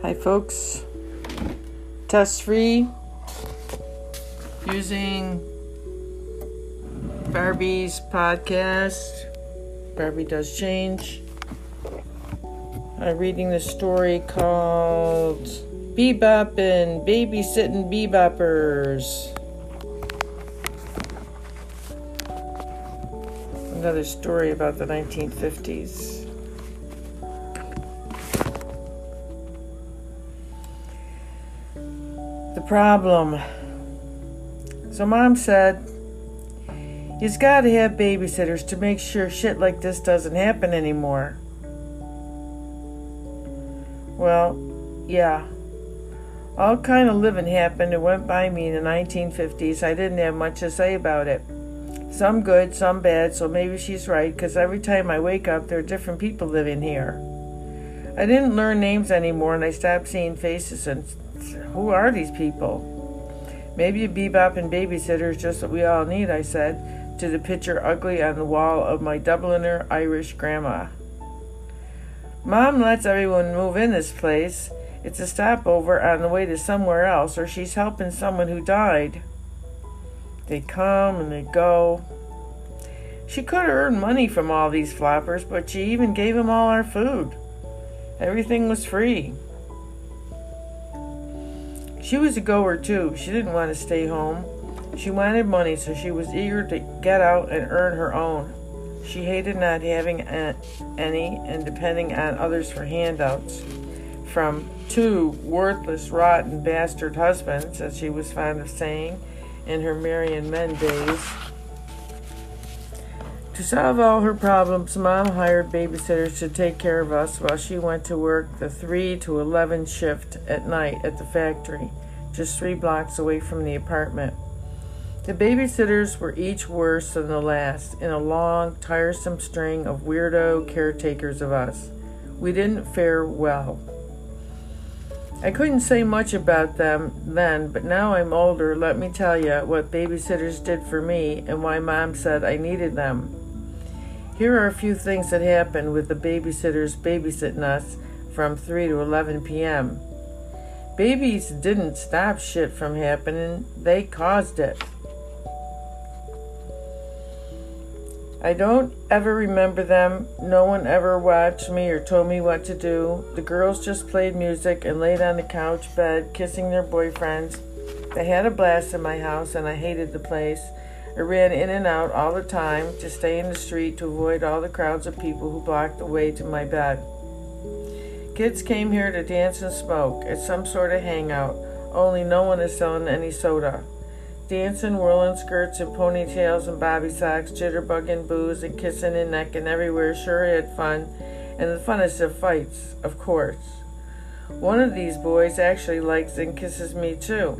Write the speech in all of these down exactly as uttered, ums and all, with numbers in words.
Hi folks, test three using Barbie's podcast, Barbie Does Change. I'm reading the story called Beboppin' Babysittin' Beboppers. Another story about the nineteen fifties. The problem. So Mom said, "You've got to have babysitters to make sure shit like this doesn't happen anymore." Well, yeah. All kind of living happened and went by me in the nineteen fifties. I didn't have much to say about it. Some good, some bad, so maybe she's right, because every time I wake up, there are different people living here. I didn't learn names anymore, and I stopped seeing faces and who are these people? Maybe a bebop and babysitter is just what we all need, I said, to the picture ugly on the wall of my Dubliner Irish grandma. Mom lets everyone move in this place. It's a stopover on the way to somewhere else, or she's helping someone who died. They come and they go. She could have earned money from all these floppers, but she even gave them all our food. Everything was free. She was a goer too. She didn't want to stay home. She wanted money, so she was eager to get out and earn her own. She hated not having any and depending on others for handouts from two worthless, rotten bastard husbands, as she was fond of saying in her marrying men days. To solve all her problems, Mom hired babysitters to take care of us while she went to work the three to eleven shift at night at the factory, just three blocks away from the apartment. The babysitters were each worse than the last in a long, tiresome string of weirdo caretakers of us. We didn't fare well. I couldn't say much about them then, but now I'm older, let me tell you what babysitters did for me and why Mom said I needed them. Here are a few things that happened with the babysitters babysitting us from three to eleven p.m. Babies didn't stop shit from happening. They caused it. I don't ever remember them. No one ever watched me or told me what to do. The girls just played music and laid on the couch bed, kissing their boyfriends. They had a blast in my house, and I hated the place. I ran in and out all the time to stay in the street to avoid all the crowds of people who blocked the way to my bed. Kids came here to dance and smoke. It's some sort of hangout, only no one is selling any soda. Dancing, whirling skirts and ponytails and bobby socks, jitterbugging, booze and kissing and necking everywhere. Sure had fun, and the funnest of fights, of course. One of these boys actually likes and kisses me too.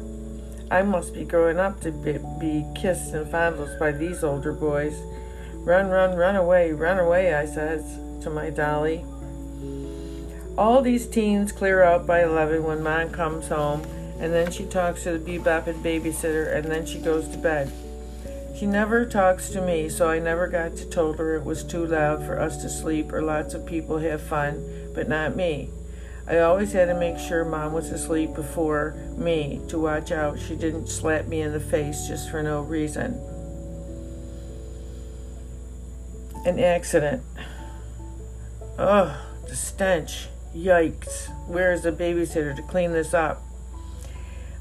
I must be growing up to be, be kissed and fondled by these older boys. Run, run, run away, run away, I says to my dolly. All these teens clear out by eleven when Mom comes home, and then she talks to the bebopping babysitter, and then she goes to bed. She never talks to me, so I never got to tell her it was too loud for us to sleep or lots of people have fun, but not me. I always had to make sure Mom was asleep before me to watch out she didn't slap me in the face just for no reason. An accident. Ugh, the stench. Yikes. Where is the babysitter to clean this up?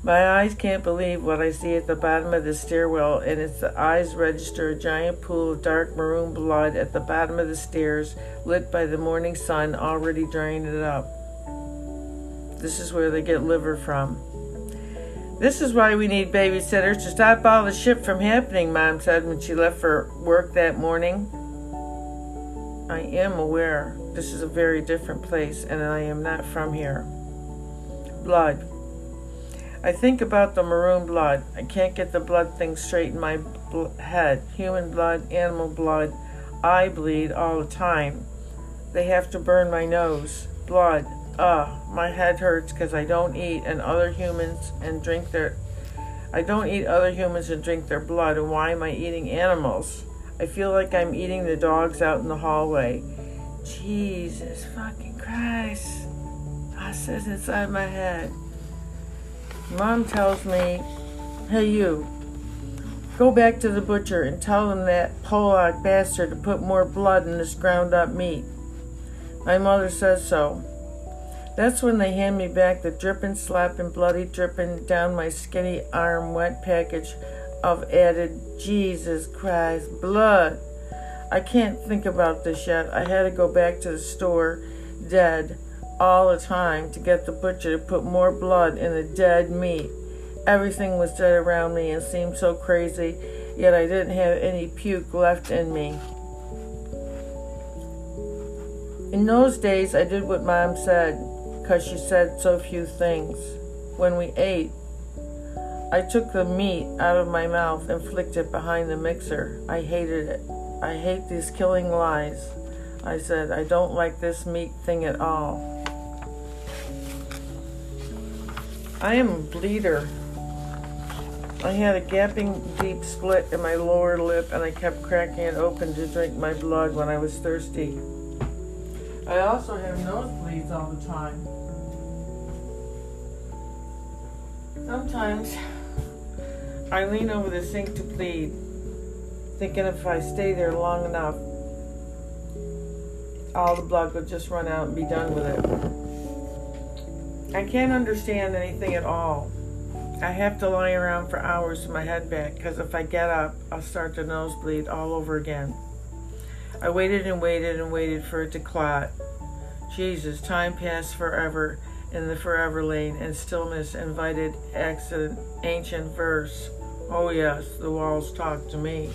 My eyes can't believe what I see at the bottom of the stairwell, and it's the eyes register a giant pool of dark maroon blood at the bottom of the stairs, lit by the morning sun already drying it up. This is where they get liver from. This is why we need babysitters, to stop all the shit from happening, Mom said when she left for work that morning. I am aware this is a very different place, and I am not from here. Blood. I think about the maroon blood. I can't get the blood thing straight in my bl- head. Human blood, animal blood. I bleed all the time. They have to burn my nose. Blood. Ugh, my head hurts because I don't eat and other humans and drink their I don't eat other humans and drink their blood, and why am I eating animals? I feel like I'm eating the dogs out in the hallway. Jesus fucking Christ. Awesome. voice that's inside my head. Mom tells me, hey you, go back to the butcher and tell him that Polak bastard to put more blood in this ground up meat. My mother says so. That's when they hand me back the dripping, slapping, bloody dripping down my skinny arm wet package of added Jesus Christ blood. I can't think about this yet. I had to go back to the store dead all the time to get the butcher to put more blood in the dead meat. Everything was dead around me and seemed so crazy, yet I didn't have any puke left in me. In those days, I did what Mom said, because she said so few things. When we ate, I took the meat out of my mouth and flicked it behind the mixer. I hated it. I hate these killing lies. I said, I don't like this meat thing at all. I am a bleeder. I had a gaping deep split in my lower lip and I kept cracking it open to drink my blood when I was thirsty. I also have nosebleeds all the time. Sometimes I lean over the sink to bleed, thinking if I stay there long enough, all the blood would just run out and be done with it. I can't understand anything at all. I have to lie around for hours with my head back, because if I get up, I'll start to nosebleed all over again. I waited and waited and waited for it to clot. Jesus, time passed forever in the forever lane and stillness invited accident, ancient verse. Oh yes, the walls talk to me.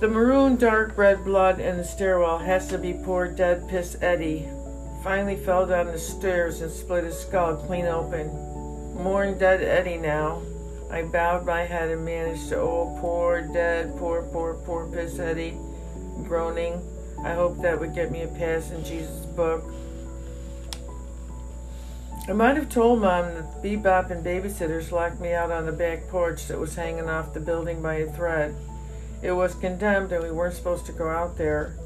The maroon dark red blood in the stairwell has to be poor dead piss Eddie. Finally fell down the stairs and split his skull clean open. Mourn dead Eddie now. I bowed my head and managed to, oh, poor, dead, poor, poor, poor piss Eddie, groaning. I hope that would get me a pass in Jesus' book. I might have told Mom that the bebop and babysitters locked me out on the back porch that was hanging off the building by a thread. It was condemned and we weren't supposed to go out there.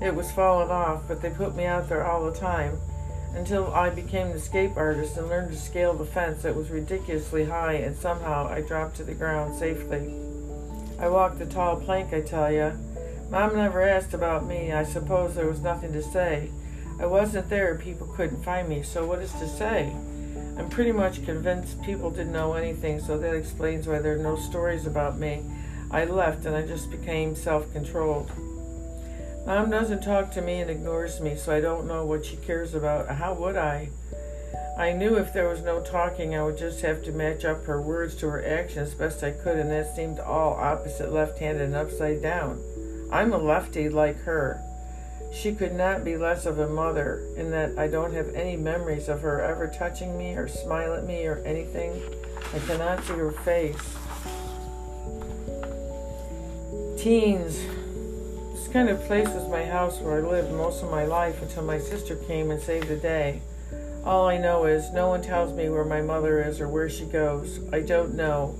It was falling off, but they put me out there all the time, until I became an escape artist and learned to scale the fence that was ridiculously high, and somehow I dropped to the ground safely. I walked the tall plank, I tell ya. Mom never asked about me. I suppose there was nothing to say. I wasn't there. People couldn't find me, so what is to say? I'm pretty much convinced people didn't know anything, so that explains why there are no stories about me. I left, and I just became self-controlled. Mom doesn't talk to me and ignores me, so I don't know what she cares about. How would I? I knew if there was no talking, I would just have to match up her words to her actions best I could, and that seemed all opposite, left-handed and upside down. I'm a lefty like her. She could not be less of a mother, in that I don't have any memories of her ever touching me or smile at me or anything. I cannot see her face. Teens. This kind of place was my house where I lived most of my life until my sister came and saved the day. All I know is no one tells me where my mother is or where she goes. I don't know.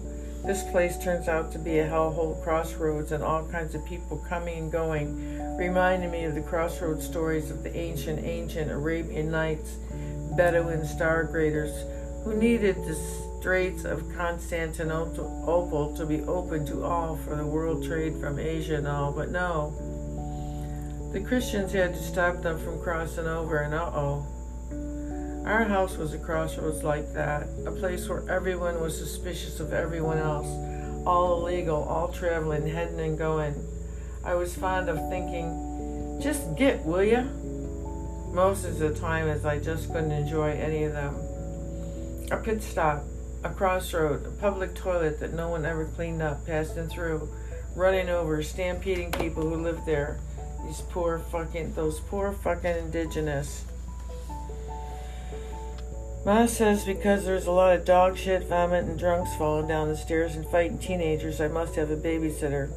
This place turns out to be a hellhole, crossroads, and all kinds of people coming and going, reminding me of the crossroads stories of the ancient, ancient Arabian Nights, Bedouin stargazers who needed the straits of Constantinople to be open to all for the world trade from Asia and all, but no. The Christians had to stop them from crossing over, and uh-oh. Our house was a crossroads like that, a place where everyone was suspicious of everyone else, all illegal, all traveling, heading and going. I was fond of thinking, just get, will ya? Most of the time as I just couldn't enjoy any of them. A pit stop, a crossroad, a public toilet that no one ever cleaned up, passing through, running over, stampeding people who lived there. These poor fucking, those poor fucking indigenous. Ma says because there's a lot of dog shit, vomit, and drunks falling down the stairs and fighting teenagers, I must have a babysitter.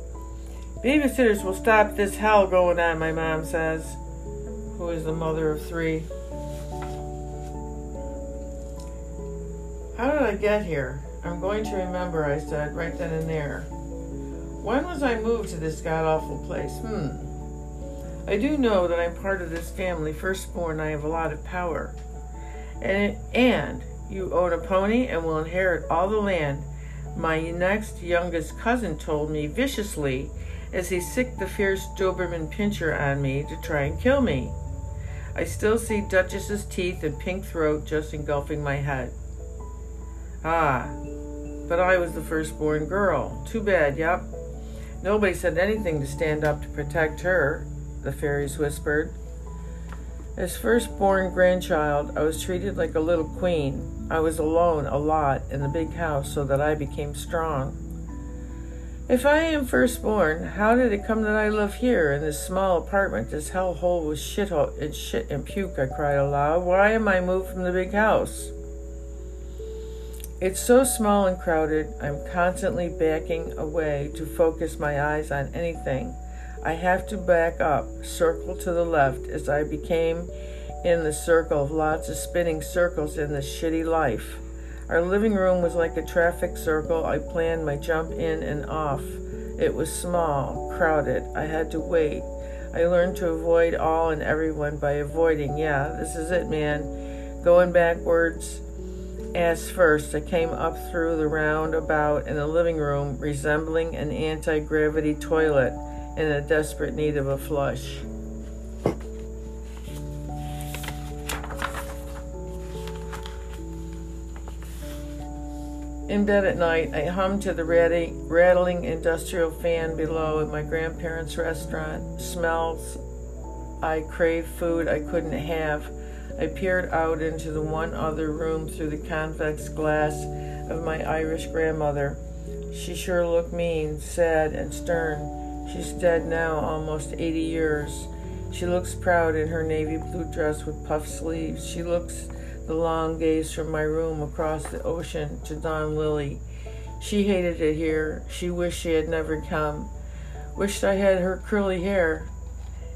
Babysitters will stop this hell going on, my mom says, who is the mother of three. How did I get here? I'm going to remember, I said, right then and there. When was I moved to this god-awful place? Hmm. I do know that I'm part of this family, firstborn. I have a lot of power. And, and you own a pony and will inherit all the land, my next youngest cousin told me viciously as he sicked the fierce Doberman pincher on me to try and kill me. I still see Duchess's teeth and pink throat just engulfing my head. Ah, but I was the firstborn girl. Too bad, yep. Nobody said anything to stand up to protect her, the fairies whispered. As firstborn grandchild, I was treated like a little queen. I was alone a lot in the big house so that I became strong. If I am firstborn, how did it come that I live here in this small apartment, this hellhole with shit and shit and puke, I cried aloud. Why am I moved from the big house? It's so small and crowded, I'm constantly backing away to focus my eyes on anything. I have to back up, circle to the left, as I became in the circle of lots of spinning circles in this shitty life. Our living room was like a traffic circle. I planned my jump in and off. It was small, crowded. I had to wait. I learned to avoid all and everyone by avoiding. Yeah, this is it, man. Going backwards, ass first. I came up through the roundabout in the living room, resembling an anti-gravity toilet. In a desperate need of a flush. In bed at night, I hummed to the ratty, rattling industrial fan below at my grandparents' restaurant. Smells I craved, food I couldn't have. I peered out into the one other room through the convex glass of my Irish grandmother. She sure looked mean, sad, and stern. She's dead now, almost eighty years. She looks proud in her navy blue dress with puffed sleeves. She looks the long gaze from my room across the ocean to Don Lilly. She hated it here. She wished she had never come. Wished I had her curly hair.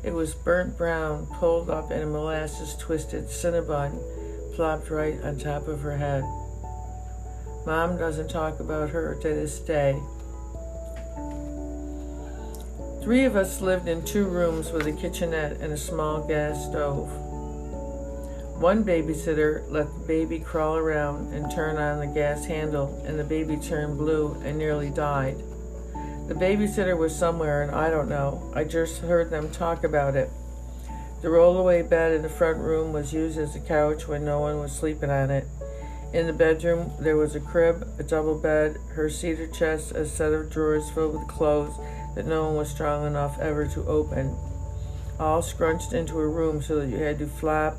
It was burnt brown, pulled up in a molasses-twisted Cinnabon, plopped right on top of her head. Mom doesn't talk about her to this day. Three of us lived in two rooms with a kitchenette and a small gas stove. One babysitter let the baby crawl around and turn on the gas handle, and the baby turned blue and nearly died. The babysitter was somewhere, and I don't know. I just heard them talk about it. The rollaway bed in the front room was used as a couch when no one was sleeping on it. In the bedroom, there was a crib, a double bed, her cedar chest, a set of drawers filled with clothes that no one was strong enough ever to open, all scrunched into a room so that you had to flop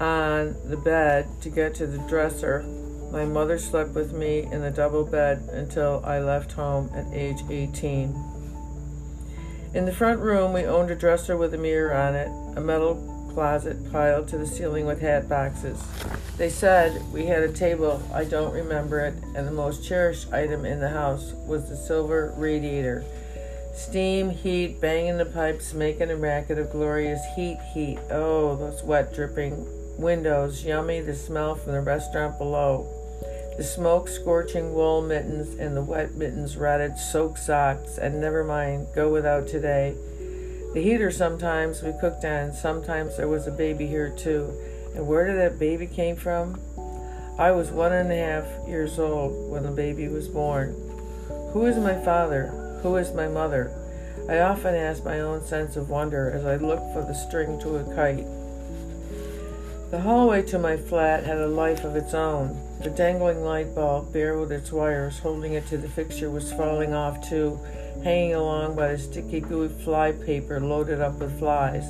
on the bed to get to the dresser. My mother slept with me in the double bed until I left home at age eighteen. In the front room, we owned a dresser with a mirror on it, a metal closet piled to the ceiling with hat boxes. They said we had a table, I don't remember it, and the most cherished item in the house was the silver radiator. Steam, heat, banging the pipes, making a racket of glorious heat, heat. Oh, those wet, dripping windows. Yummy, the smell from the restaurant below. The smoke, scorching wool mittens, and the wet mittens, rotted soaked socks, and never mind, go without today. The heater sometimes we cooked on, sometimes there was a baby here too. And where did that baby came from? I was one and a half years old when the baby was born. Who is my father? Who is my mother? I often ask my own sense of wonder as I look for the string to a kite. The hallway to my flat had a life of its own. The dangling light bulb, bare with its wires, holding it to the fixture, was falling off too, hanging along by the sticky, gooey fly paper loaded up with flies.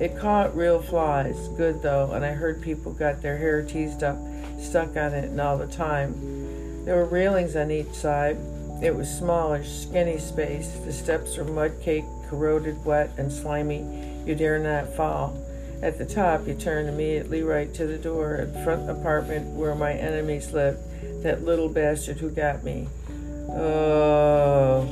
It caught real flies, good though, and I heard people got their hair teased up, stuck on it, and all the time. There were railings on each side. It was smallish, skinny space. The steps were mud-caked, corroded, wet, and slimy. You dare not fall. At the top, you turned immediately right to the door at the front apartment where my enemies lived, that little bastard who got me. Oh.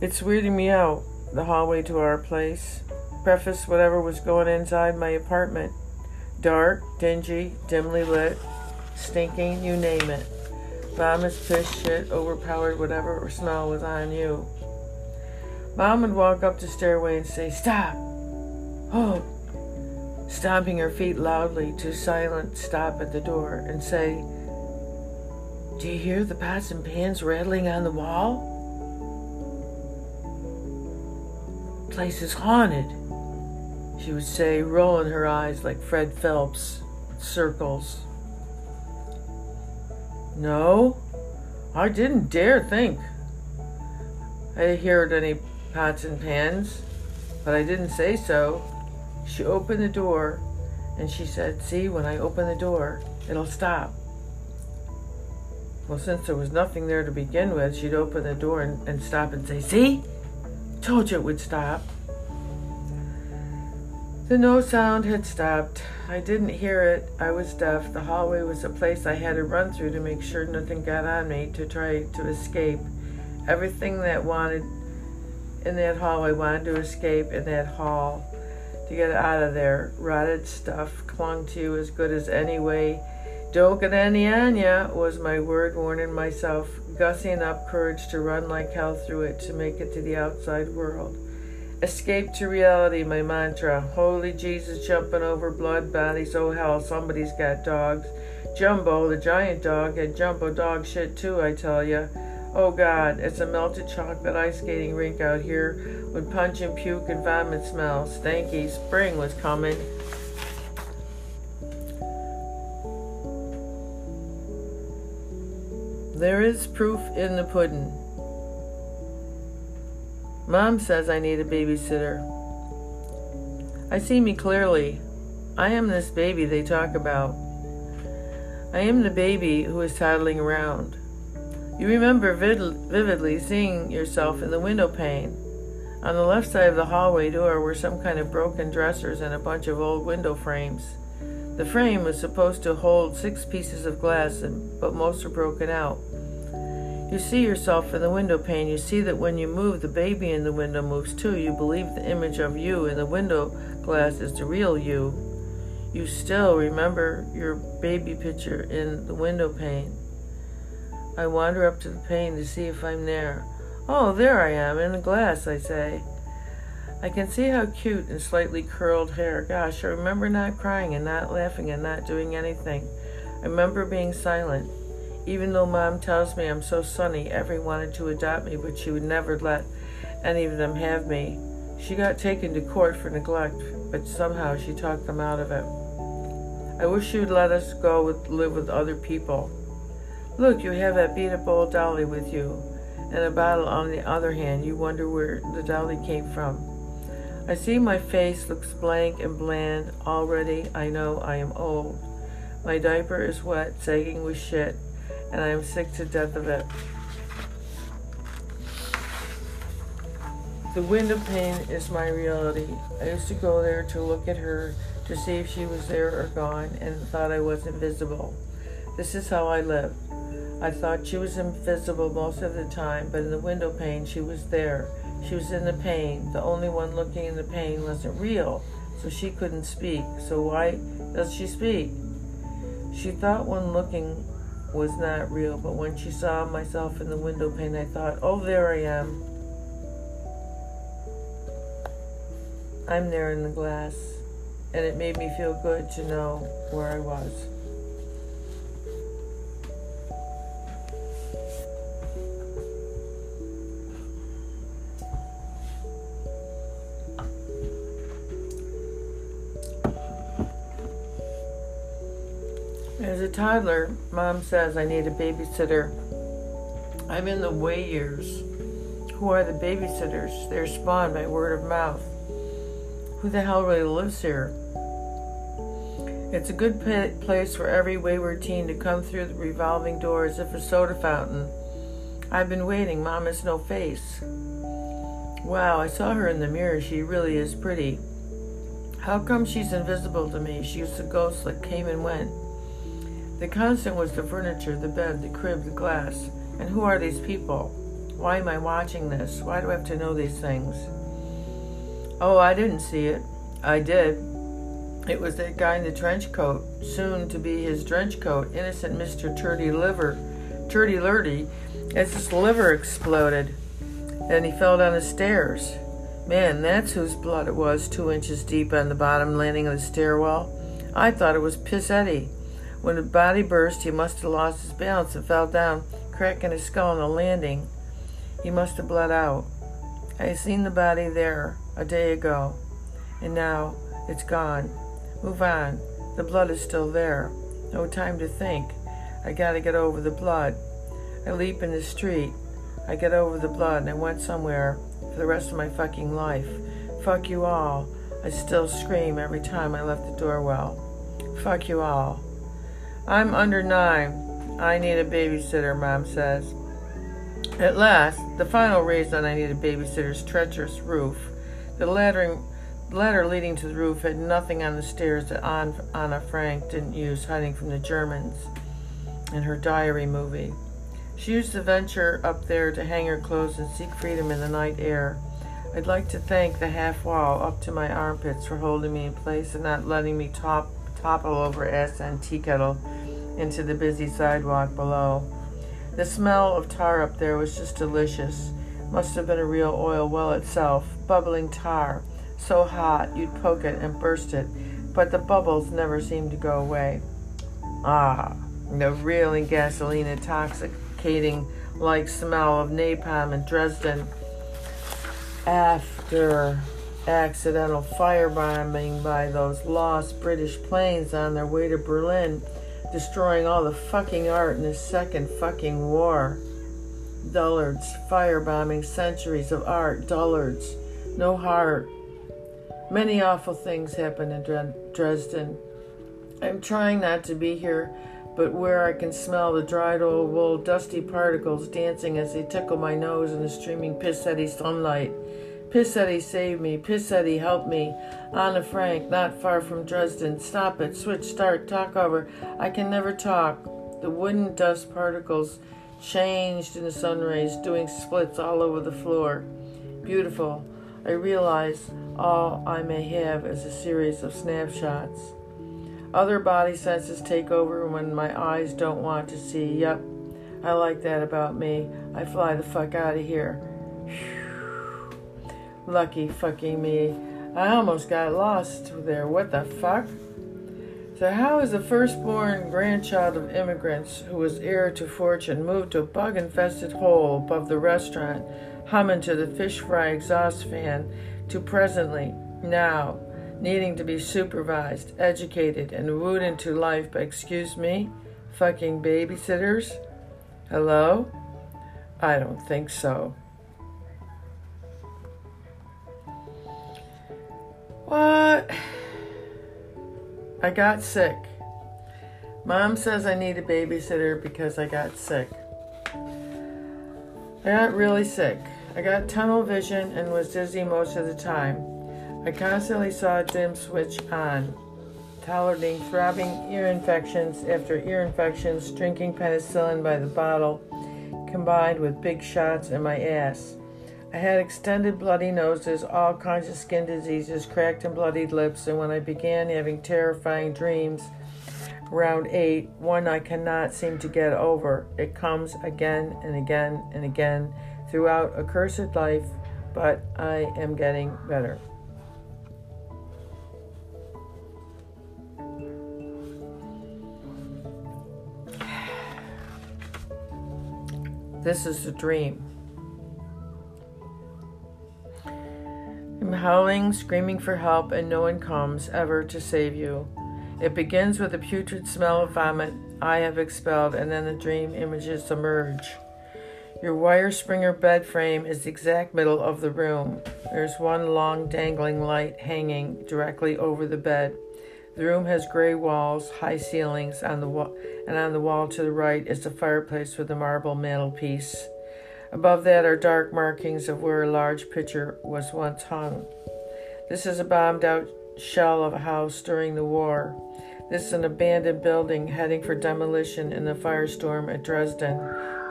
It's weirding me out, the hallway to our place. Preface whatever was going inside my apartment. Dark, dingy, dimly lit, stinking, you name it. Vomits, piss, shit, overpowered, whatever smell was on you. Mom would walk up the stairway and say, "Stop!" Oh, stomping her feet loudly to silent stop at the door and say, "Do you hear the pots and pans rattling on the wall? Place is haunted," she would say, rolling her eyes like Fred Phelps, circles. No, I didn't dare think. I didn't hear any pots and pans, but I didn't say so. She opened the door, and she said, "See, when I open the door, it'll stop." Well, since there was nothing there to begin with, she'd open the door and, and stop and say, "See? Told you it would stop." The no sound had stopped. I didn't hear it. I was deaf. The hallway was a place I had to run through to make sure nothing got on me, to try to escape. Everything that wanted in that hallway wanted to escape in that hall, to get out of there. Rotted stuff clung to you as good as any way. "Don't get any on ya," was my word, warning myself, gussying up courage to run like hell through it, to make it to the outside world. Escape to reality, my mantra. Holy Jesus, jumping over blood, bodies, oh hell, somebody's got dogs. Jumbo, the giant dog, had jumbo dog shit too, I tell ya. Oh God, it's a melted chocolate ice skating rink out here, with punch and puke and vomit smell. Stanky spring was coming. There is proof in the pudding. Mom says I need a babysitter. I see me clearly. I am this baby they talk about. I am the baby who is toddling around. You remember vid- vividly seeing yourself in the window pane. On the left side of the hallway door were some kind of broken dressers and a bunch of old window frames. The frame was supposed to hold six pieces of glass, and, but most are broken out. You see yourself in the window pane. You see that when you move, the baby in the window moves too. You believe the image of you in the window glass is the real you. You still remember your baby picture in the window pane. I wander up to the pane to see if I'm there. "Oh, there I am, in the glass," I say. I can see how cute and slightly curled hair. Gosh, I remember not crying and not laughing and not doing anything. I remember being silent. Even though Mom tells me I'm so sunny, everyone wanted to adopt me, but she would never let any of them have me. She got taken to court for neglect, but somehow she talked them out of it. I wish she would let us go with, live with other people. Look, you have that beat-up old dolly with you, and a bottle on the other hand. You wonder where the dolly came from. I see my face looks blank and bland. Already I know I am old. My diaper is wet, sagging with shit, and I am sick to death of it. The window pane is my reality. I used to go there to look at her, to see if she was there or gone, and thought I was invisible. This is how I lived. I thought she was invisible most of the time, but in the window pane she was there. She was in the pane. The only one looking in the pane wasn't real, so she couldn't speak. So why does she speak? She thought one looking was not real, but when she saw myself in the window pane, I thought, oh, there I am. I'm there in the glass, and it made me feel good to know where I was. As a toddler, Mom says I need a babysitter. I'm in the way years. Who are the babysitters? They're spawned by word of mouth. Who the hell really lives here? It's a good place for every wayward teen to come through the revolving door as if a soda fountain. I've been waiting. Mom has no face. Wow, I saw her in the mirror. She really is pretty. How come she's invisible to me? She was a ghost that came and went. The constant was the furniture, the bed, the crib, the glass. And who are these people? Why am I watching this? Why do I have to know these things? Oh, I didn't see it. I did. It was that guy in the trench coat, soon to be his drench coat, innocent Mister Turdy Liver, Turdy Lurdy, as his liver exploded, and he fell down the stairs. Man, that's whose blood it was, two inches deep on the bottom landing of the stairwell. I thought it was Piss Eddie. When the body burst, he must have lost his balance and fell down, cracking his skull on the landing. He must have bled out. I seen the body there a day ago, and now it's gone. Move on. The blood is still there. No time to think. I gotta get over the blood. I leap in the street. I get over the blood, and I went somewhere for the rest of my fucking life. Fuck you all. I still scream every time I left the doorwell. Fuck you all. I'm under nine. I need a babysitter, Mom says. At last, the final reason I needed babysitter's treacherous roof. The laddering, ladder leading to the roof had nothing on the stairs that Anna Frank didn't use hiding from the Germans in her diary movie. She used to venture up there to hang her clothes and seek freedom in the night air. I'd like to thank the half wall up to my armpits for holding me in place and not letting me top, topple over ass and tea kettle into the busy sidewalk below. The smell of tar up there was just delicious. Must have been a real oil well itself, bubbling tar, so hot you'd poke it and burst it, but the bubbles never seemed to go away. Ah, the reeling gasoline intoxicating like smell of napalm in Dresden after accidental firebombing by those lost British planes on their way to Berlin, destroying all the fucking art in the second fucking war. Dullards, firebombing centuries of art, dullards, no heart. Many awful things happened in Dresden. I'm trying not to be here, but where I can smell the dried old wool, dusty particles dancing as they tickle my nose in the streaming Piss Eddie sunlight. Piss Eddie, save me. Piss Eddie, help me. Anna Frank, not far from Dresden. Stop it. Switch, start, talk over. I can never talk. The wooden dust particles changed in the sun rays, doing splits all over the floor. Beautiful. I realize all I may have is a series of snapshots. Other body senses take over when my eyes don't want to see. Yep, I like that about me. I fly the fuck out of here. Lucky fucking me. I almost got lost there. What the fuck? So how is the firstborn grandchild of immigrants who was heir to fortune moved to a bug-infested hole above the restaurant, humming to the fish fry exhaust fan, to presently, now, needing to be supervised, educated, and wooed into life by, excuse me, fucking babysitters? Hello? I don't think so. What? I got sick. Mom says I need a babysitter because I got sick. I got really sick. I got tunnel vision and was dizzy most of the time. I constantly saw a dim switch on, tolerating throbbing ear infections after ear infections, drinking penicillin by the bottle, combined with big shots in my ass. I had extended bloody noses, all kinds of skin diseases, cracked and bloodied lips, and when I began having terrifying dreams around eight, one I cannot seem to get over. It comes again and again and again throughout a cursed life, but I am getting better. This is a dream. I'm howling, screaming for help, and no one comes ever to save you. It begins with a putrid smell of vomit I have expelled, and then the dream images emerge. Your wire springer bed frame is the exact middle of the room. There's one long dangling light hanging directly over the bed. The room has gray walls, high ceilings, on the wa- and on the wall to the right is the fireplace with a marble mantelpiece. Above that are dark markings of where a large picture was once hung. This is a bombed-out shell of a house during the war. This is an abandoned building heading for demolition in the firestorm at Dresden,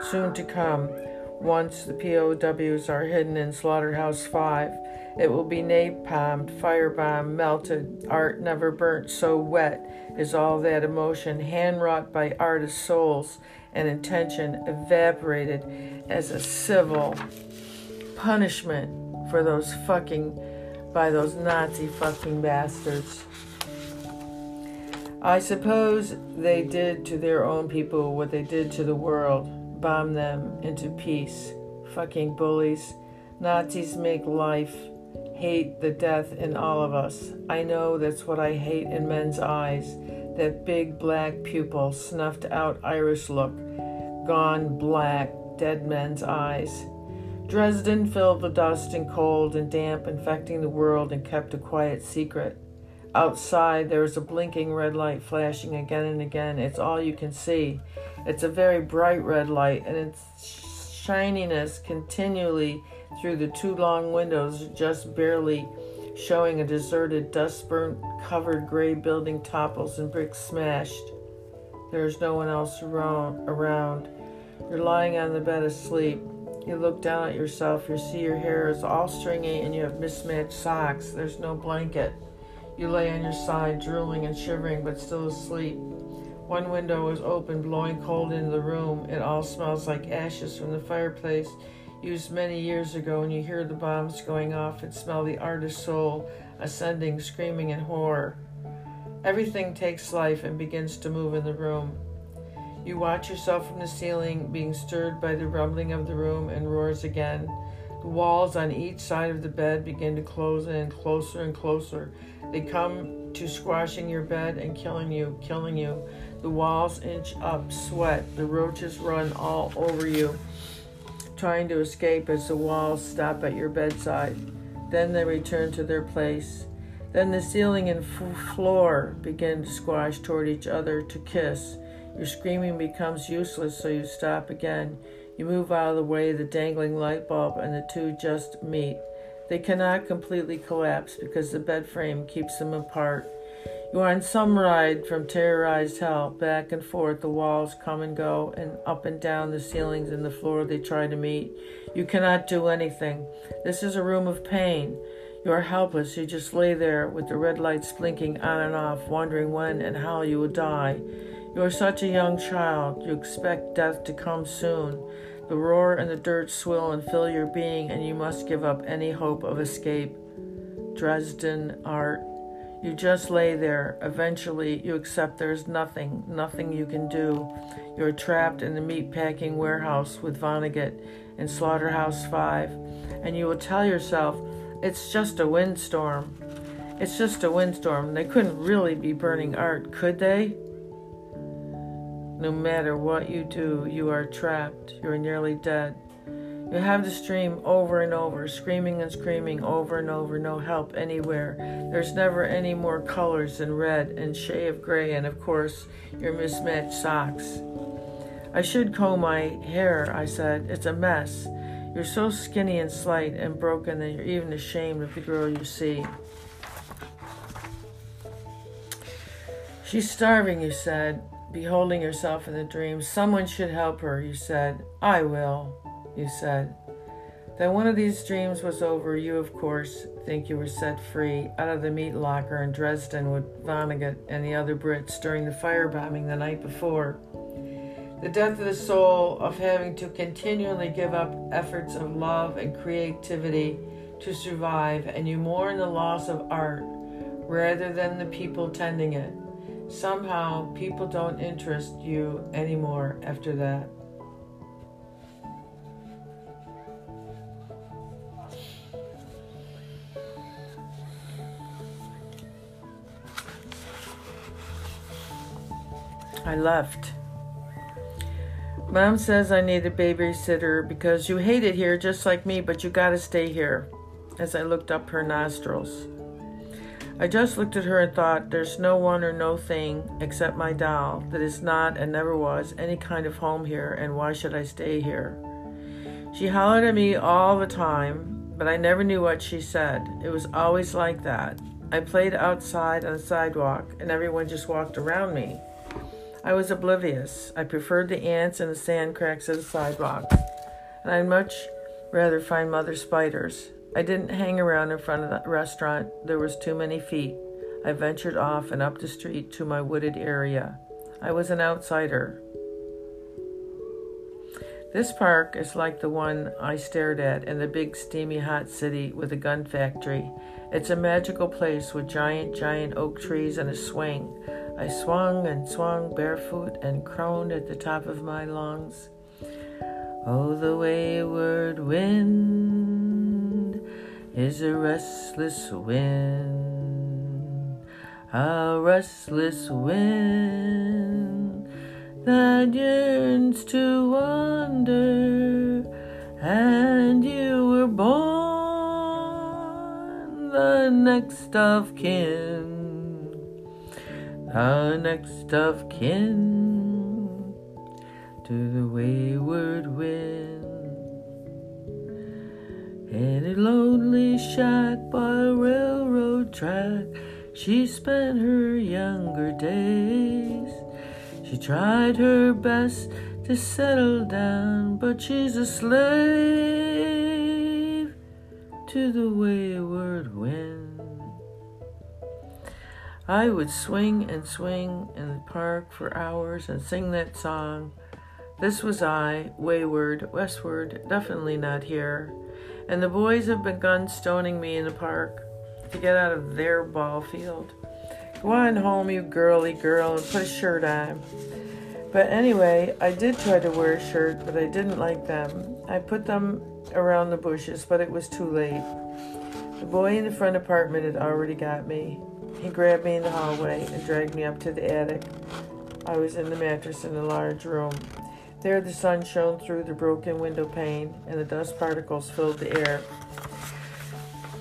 soon to come, Once the P O Ws are hidden in Slaughterhouse five, it will be napalmed, firebombed, melted, art never burnt so wet is all that emotion, hand-wrought by artists' souls and intention, evaporated as a civil punishment for those fucking, by those Nazi fucking bastards. I suppose they did to their own people what they did to the world, bomb them into peace. Fucking bullies. Nazis make life, hate, the death in all of us. I know that's what I hate in men's eyes, that big black pupil, snuffed out Irish look, gone black, dead men's eyes. Dresden filled with dust and cold and damp, infecting the world, and kept a quiet secret. Outside, there is a blinking red light flashing again and again. It's all you can see. It's a very bright red light, and its shininess continually through the two long windows, just barely showing a deserted, dust-burnt-covered gray building topples and bricks smashed. There's no one else around. You're lying on the bed asleep. You look down at yourself. You see your hair is all stringy, and you have mismatched socks. There's no blanket. You lay on your side, drooling and shivering, but still asleep. One window is open, blowing cold into the room. It all smells like ashes from the fireplace used many years ago, and you hear the bombs going off and smell the artist's soul ascending, screaming in horror. Everything takes life and begins to move in the room. You watch yourself from the ceiling, being stirred by the rumbling of the room, and roars again. The walls on each side of the bed begin to close in, closer and closer. They come to squashing your bed and killing you, killing you. The walls inch up, sweat. The roaches run all over you, trying to escape as the walls stop at your bedside. Then they return to their place. Then the ceiling and f- floor begin to squash toward each other, to kiss. Your screaming becomes useless, so you stop again. You move out of the way of the dangling light bulb, and the two just meet. They cannot completely collapse because the bed frame keeps them apart. You are on some ride from terrorized hell. Back and forth, the walls come and go, and up and down the ceilings and the floor they try to meet. You cannot do anything. This is a room of pain. You are helpless. You just lay there with the red lights blinking on and off, wondering when and how you will die. You are such a young child. You expect death to come soon. The roar and the dirt swill and fill your being, and you must give up any hope of escape. Dresden art. You just lay there. Eventually, you accept there is nothing, nothing you can do. You are trapped in the meatpacking warehouse with Vonnegut in Slaughterhouse five, and you will tell yourself, it's just a windstorm. It's just a windstorm. They couldn't really be burning art, could they? No matter what you do, you are trapped. You are nearly dead. You have the stream over and over, screaming and screaming over and over. No help anywhere. There's never any more colors than red and shade of gray, and of course, your mismatched socks. I should comb my hair, I said. It's a mess. You're so skinny and slight and broken that you're even ashamed of the girl you see. She's starving, you said, beholding yourself in the dream. Someone should help her, you said. I will, you said. Then one of these dreams was over. You, of course, think you were set free out of the meat locker in Dresden with Vonnegut and the other Brits during the firebombing the night before. The death of the soul, of having to continually give up efforts of love and creativity to survive, and you mourn the loss of art rather than the people tending it. Somehow, people don't interest you anymore after that. I left. Mom says I need a babysitter because you hate it here just like me, but you gotta stay here. As I looked up her nostrils, I just looked at her and thought, there's no one or no thing except my doll that is not and never was any kind of home here, and why should I stay here? She hollered at me all the time, but I never knew what she said. It was always like that. I played outside on the sidewalk, and everyone just walked around me. I was oblivious. I preferred the ants and the sand cracks of the sidewalk. and I'd much rather find mother spiders. I didn't hang around in front of the restaurant. There was too many feet. I ventured off and up the street to my wooded area. I was an outsider. This park is like the one I stared at in the big, steamy, hot city with a gun factory. It's a magical place with giant, giant oak trees and a swing. I swung and swung barefoot and groaned at the top of my lungs. Oh, the wayward wind is a restless wind, a restless wind that yearns to wander, and you were born the next of kin, the next of kin to the wayward wind. In a lonely shack by a railroad track, she spent her younger days. She tried her best to settle down, but she's a slave to the wayward wind. I would swing and swing in the park for hours and sing that song. This was I, wayward, westward, definitely not here. And the boys have begun stoning me in the park to get out of their ball field. Go on home, you girly girl, and put a shirt on. But anyway, I did try to wear a shirt, but I didn't like them. I put them around the bushes, but it was too late. The boy in the front apartment had already got me. He grabbed me in the hallway and dragged me up to the attic. I was in the mattress in a large room. There the sun shone through the broken window pane, and the dust particles filled the air.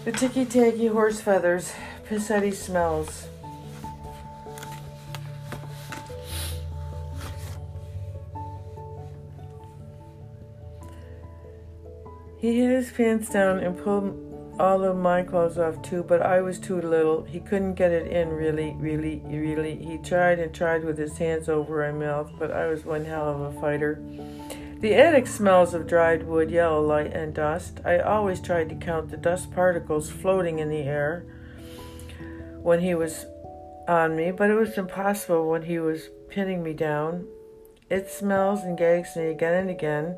The ticky-tacky horse feathers, piss-heady smells. He had his pants down and pulled all of my clothes off too, but I was too little. He couldn't get it in, really, really, really. He tried and tried with his hands over my mouth, but I was one hell of a fighter. The attic smells of dried wood, yellow light, and dust. I always tried to count the dust particles floating in the air when he was on me, but it was impossible when he was pinning me down. It smells and gags me again and again.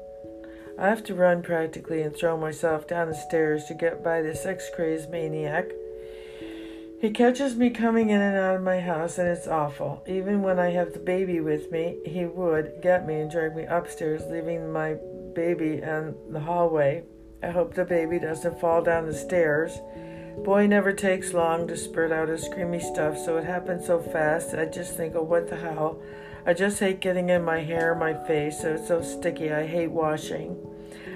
I have to run practically and throw myself down the stairs to get by this sex-crazed maniac. He catches me coming in and out of my house, and it's awful. Even when I have the baby with me, he would get me and drag me upstairs, leaving my baby in the hallway. I hope the baby doesn't fall down the stairs. Boy never takes long to spurt out his creamy stuff, so it happens so fast I just think, oh, what the hell? I just hate getting in my hair, my face, so it's so sticky. I hate washing.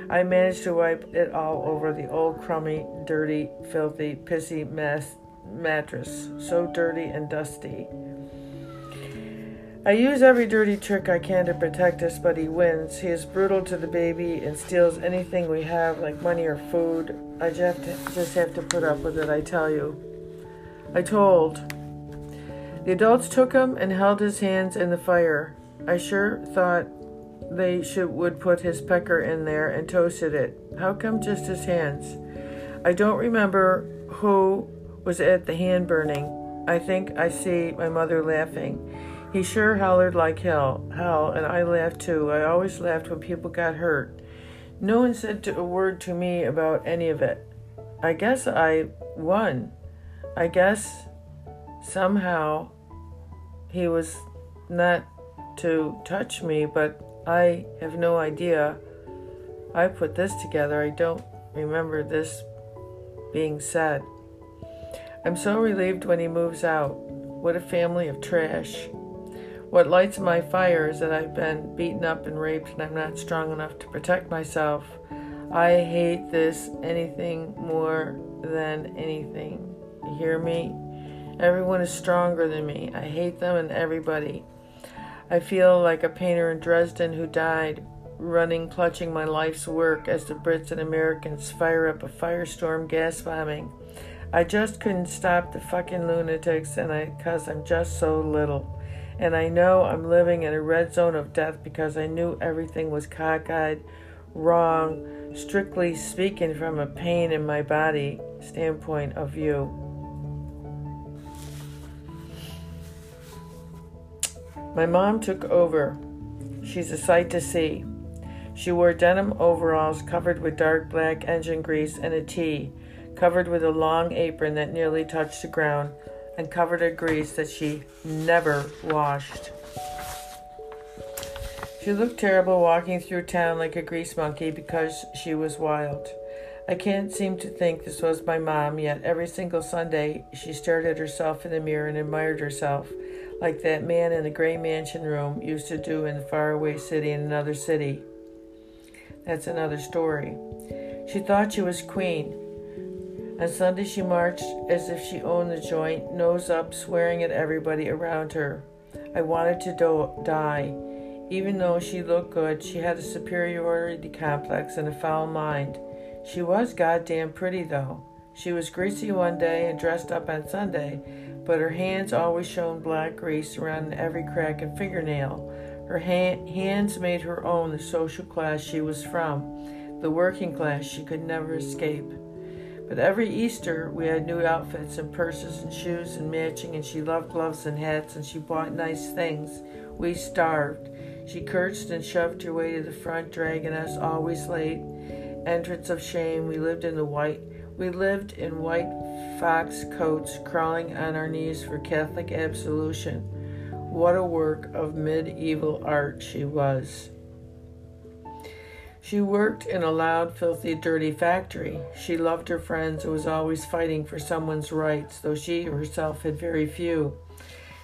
I managed to wipe it all over the old, crummy, dirty, filthy, pissy mess mattress. So dirty and dusty. I use every dirty trick I can to protect us, but he wins. He is brutal to the baby and steals anything we have, like money or food. I just have to, just have to put up with it, I tell you. I told... The adults took him and held his hands in the fire. I sure thought they should would put his pecker in there and toasted it. How come just his hands? I don't remember who was at the hand burning. I think I see my mother laughing. He sure hollered like hell, hell, and I laughed too. I always laughed when people got hurt. No one said a word to me about any of it. I guess I won. I guess... Somehow, he was not to touch me, but I have no idea. I put this together. I don't remember this being said. I'm so relieved when he moves out. What a family of trash. What lights my fire is that I've been beaten up and raped, and I'm not strong enough to protect myself. I hate this anything more than anything. You hear me? Everyone is stronger than me. I hate them and everybody. I feel like a painter in Dresden who died, running, clutching my life's work as the Brits and Americans fire up a firestorm gas bombing. I just couldn't stop the fucking lunatics, and I, 'cause I'm just so little. And I know I'm living in a red zone of death because I knew everything was cockeyed, wrong, strictly speaking from a pain in my body standpoint of view. My mom took over. She's a sight to see. She wore denim overalls covered with dark black engine grease and a tee, covered with a long apron that nearly touched the ground, and covered in grease that she never washed. She looked terrible walking through town like a grease monkey because she was wild. I can't seem to think this was my mom, yet every single Sunday she stared at herself in the mirror and admired herself, like that man in the gray mansion room used to do in the faraway city in another city. That's another story. She thought she was queen. On Sunday she marched as if she owned the joint, nose up, swearing at everybody around her. I wanted to do- die. Even though she looked good, she had a superiority complex and a foul mind. She was goddamn pretty, though. She was greasy one day and dressed up on Sunday, but her hands always shone black grease around every crack and fingernail. Her ha- hands made her own the social class she was from, the working class she could never escape. But every Easter, we had new outfits and purses and shoes and matching, and she loved gloves and hats, and she bought nice things. We starved. She cursed and shoved her way to the front, dragging us always late. Entrance of shame. We lived in the white. We lived in white fox coats, crawling on our knees for Catholic absolution. What a work of medieval art she was. She worked in a loud, filthy, dirty factory. She loved her friends and was always fighting for someone's rights, though she herself had very few.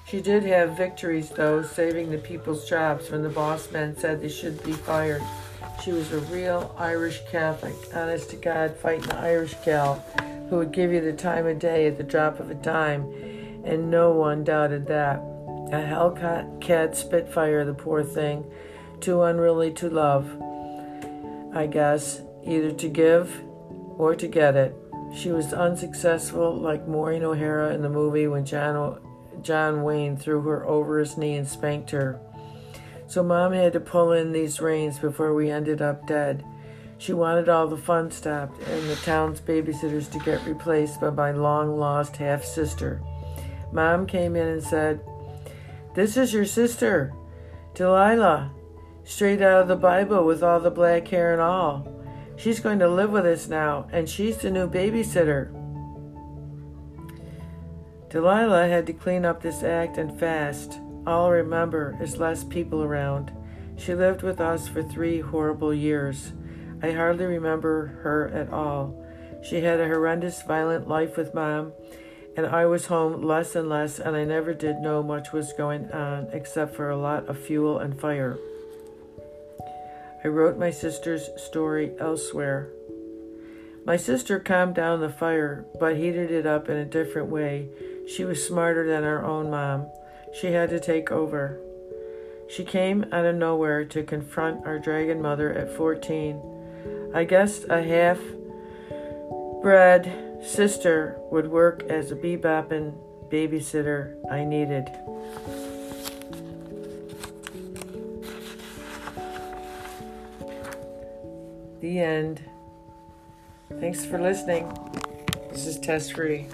She did have victories, though, saving the people's jobs when the boss men said they should be fired. She was a real Irish Catholic, honest to God, fighting the Irish gal who would give you the time of day at the drop of a dime, and no one doubted that. A Hellcat Spitfire, the poor thing, too unruly to love, I guess, either to give or to get it. She was unsuccessful, like Maureen O'Hara in the movie when John, o- John Wayne threw her over his knee and spanked her. So Mom had to pull in these reins before we ended up dead. She wanted all the fun stopped and the town's babysitters to get replaced by my long-lost half-sister. Mom came in and said, "This is your sister, Delilah, straight out of the Bible with all the black hair and all. She's going to live with us now, and she's the new babysitter." Delilah had to clean up this act and fast. All I remember is less people around. She lived with us for three horrible years. I hardly remember her at all. She had a horrendous, violent life with Mom, and I was home less and less, and I never did know much was going on except for a lot of fuel and fire. I wrote my sister's story elsewhere. My sister calmed down the fire, but heated it up in a different way. She was smarter than our own Mom. She had to take over. She came out of nowhere to confront our dragon mother at fourteen. I guessed a half-bred sister would work as a bebopping babysitter I needed. The end. Thanks for listening. This is Tess Free.